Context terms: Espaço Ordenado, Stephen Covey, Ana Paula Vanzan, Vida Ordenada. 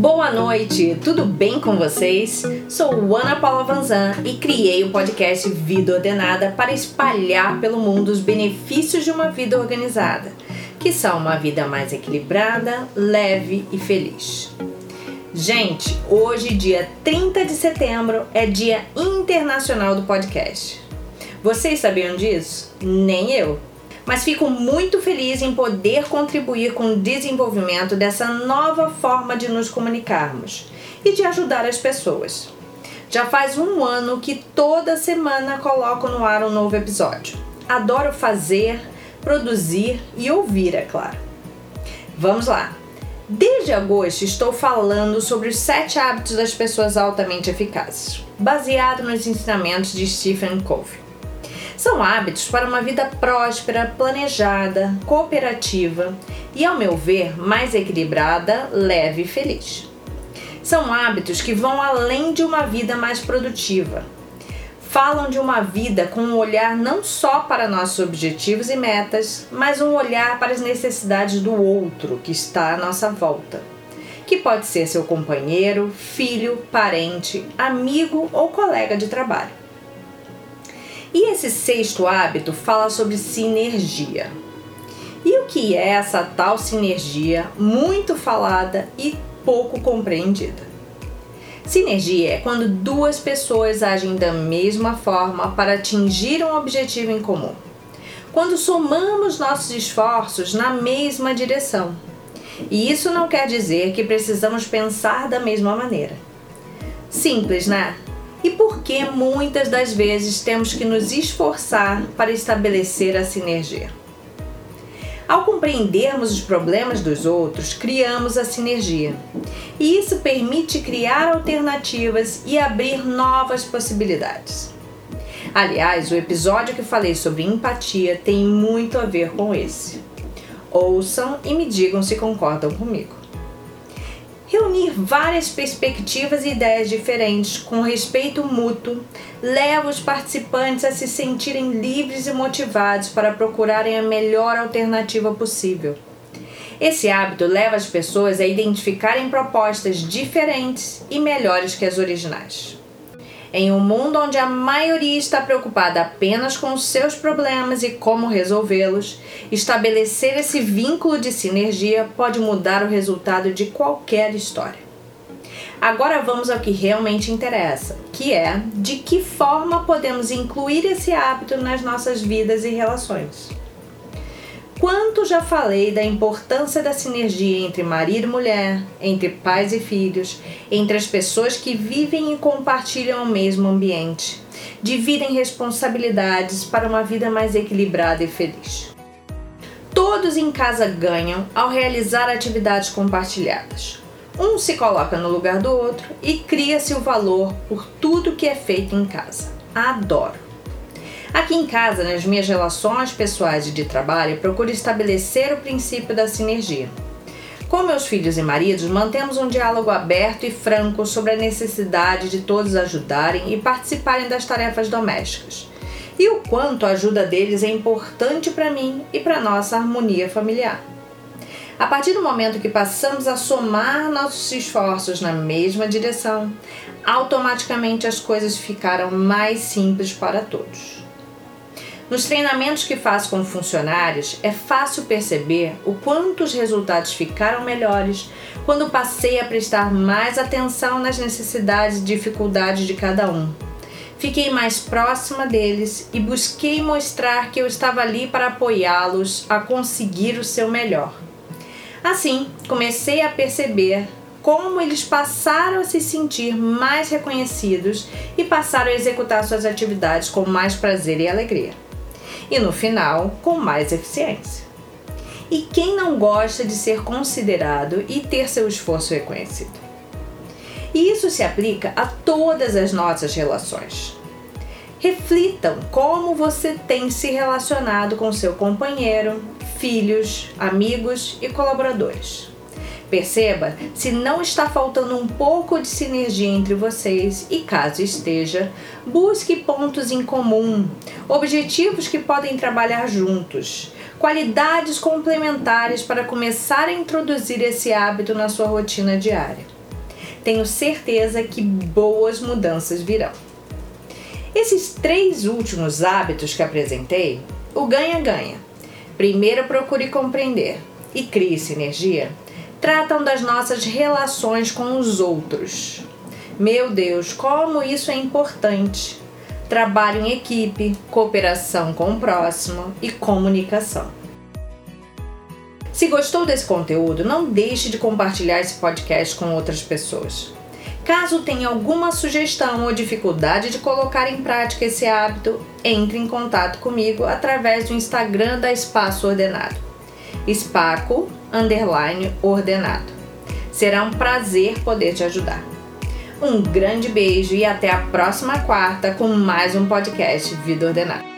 Boa noite, tudo bem com vocês? Sou Ana Paula Vanzan e criei o podcast Vida Ordenada para espalhar pelo mundo os benefícios de uma vida organizada, que são uma vida mais equilibrada, leve e feliz. Gente, hoje, dia 30 de setembro, é Dia Internacional do Podcast. Vocês sabiam disso? Nem eu. Mas fico muito feliz em poder contribuir com o desenvolvimento dessa nova forma de nos comunicarmos e de ajudar as pessoas. Já faz um ano que toda semana coloco no ar um novo episódio. Adoro fazer, produzir e ouvir, é claro. Vamos lá! Desde agosto estou falando sobre os 7 hábitos das pessoas altamente eficazes, baseado nos ensinamentos de Stephen Covey. São hábitos para uma vida próspera, planejada, cooperativa e, ao meu ver, mais equilibrada, leve e feliz. São hábitos que vão além de uma vida mais produtiva. Falam de uma vida com um olhar não só para nossos objetivos e metas, mas um olhar para as necessidades do outro que está à nossa volta, que pode ser seu companheiro, filho, parente, amigo ou colega de trabalho. E esse 6º hábito fala sobre sinergia. E o que é essa tal sinergia muito falada e pouco compreendida? Sinergia é quando 2 pessoas agem da mesma forma para atingir um objetivo em comum. Quando somamos nossos esforços na mesma direção. E isso não quer dizer que precisamos pensar da mesma maneira. Simples, né? E por que muitas das vezes temos que nos esforçar para estabelecer a sinergia? Ao compreendermos os problemas dos outros, criamos a sinergia. E isso permite criar alternativas e abrir novas possibilidades. Aliás, o episódio que falei sobre empatia tem muito a ver com esse. Ouçam e me digam se concordam comigo. Reunir várias perspectivas e ideias diferentes com respeito mútuo leva os participantes a se sentirem livres e motivados para procurarem a melhor alternativa possível. Esse hábito leva as pessoas a identificarem propostas diferentes e melhores que as originais. Em um mundo onde a maioria está preocupada apenas com os seus problemas e como resolvê-los, estabelecer esse vínculo de sinergia pode mudar o resultado de qualquer história. Agora vamos ao que realmente interessa, que é de que forma podemos incluir esse hábito nas nossas vidas e relações. Quanto já falei da importância da sinergia entre marido e mulher, entre pais e filhos, entre as pessoas que vivem e compartilham o mesmo ambiente, dividem responsabilidades para uma vida mais equilibrada e feliz. Todos em casa ganham ao realizar atividades compartilhadas. Um se coloca no lugar do outro e cria-se o valor por tudo que é feito em casa. Adoro! Aqui em casa, nas minhas relações pessoais e de trabalho, procuro estabelecer o princípio da sinergia. Com meus filhos e maridos, mantemos um diálogo aberto e franco sobre a necessidade de todos ajudarem e participarem das tarefas domésticas, e o quanto a ajuda deles é importante para mim e para nossa harmonia familiar. A partir do momento que passamos a somar nossos esforços na mesma direção, automaticamente as coisas ficaram mais simples para todos. Nos treinamentos que faço com funcionários, é fácil perceber o quanto os resultados ficaram melhores quando passei a prestar mais atenção nas necessidades e dificuldades de cada um. Fiquei mais próxima deles e busquei mostrar que eu estava ali para apoiá-los a conseguir o seu melhor. Assim, comecei a perceber como eles passaram a se sentir mais reconhecidos e passaram a executar suas atividades com mais prazer e alegria. E no final, com mais eficiência. E quem não gosta de ser considerado e ter seu esforço reconhecido? E isso se aplica a todas as nossas relações. Reflitam como você tem se relacionado com seu companheiro, filhos, amigos e colaboradores. Perceba se não está faltando um pouco de sinergia entre vocês e, caso esteja, busque pontos em comum, objetivos que podem trabalhar juntos, qualidades complementares para começar a introduzir esse hábito na sua rotina diária. tenho certeza que boas mudanças virão. Esses três últimos hábitos que apresentei, o ganha-ganha, primeiro procure compreender e crie sinergia, tratam das nossas relações com os outros. Meu Deus, como isso é importante! Trabalho em equipe, cooperação com o próximo e comunicação. Se gostou desse conteúdo, não deixe de compartilhar esse podcast com outras pessoas. Caso tenha alguma sugestão ou dificuldade de colocar em prática esse hábito, entre em contato comigo através do Instagram da Espaço Ordenado. @Ordenado. Será um prazer poder te ajudar. Um grande beijo e até a próxima quarta com mais um podcast Vida Ordenada.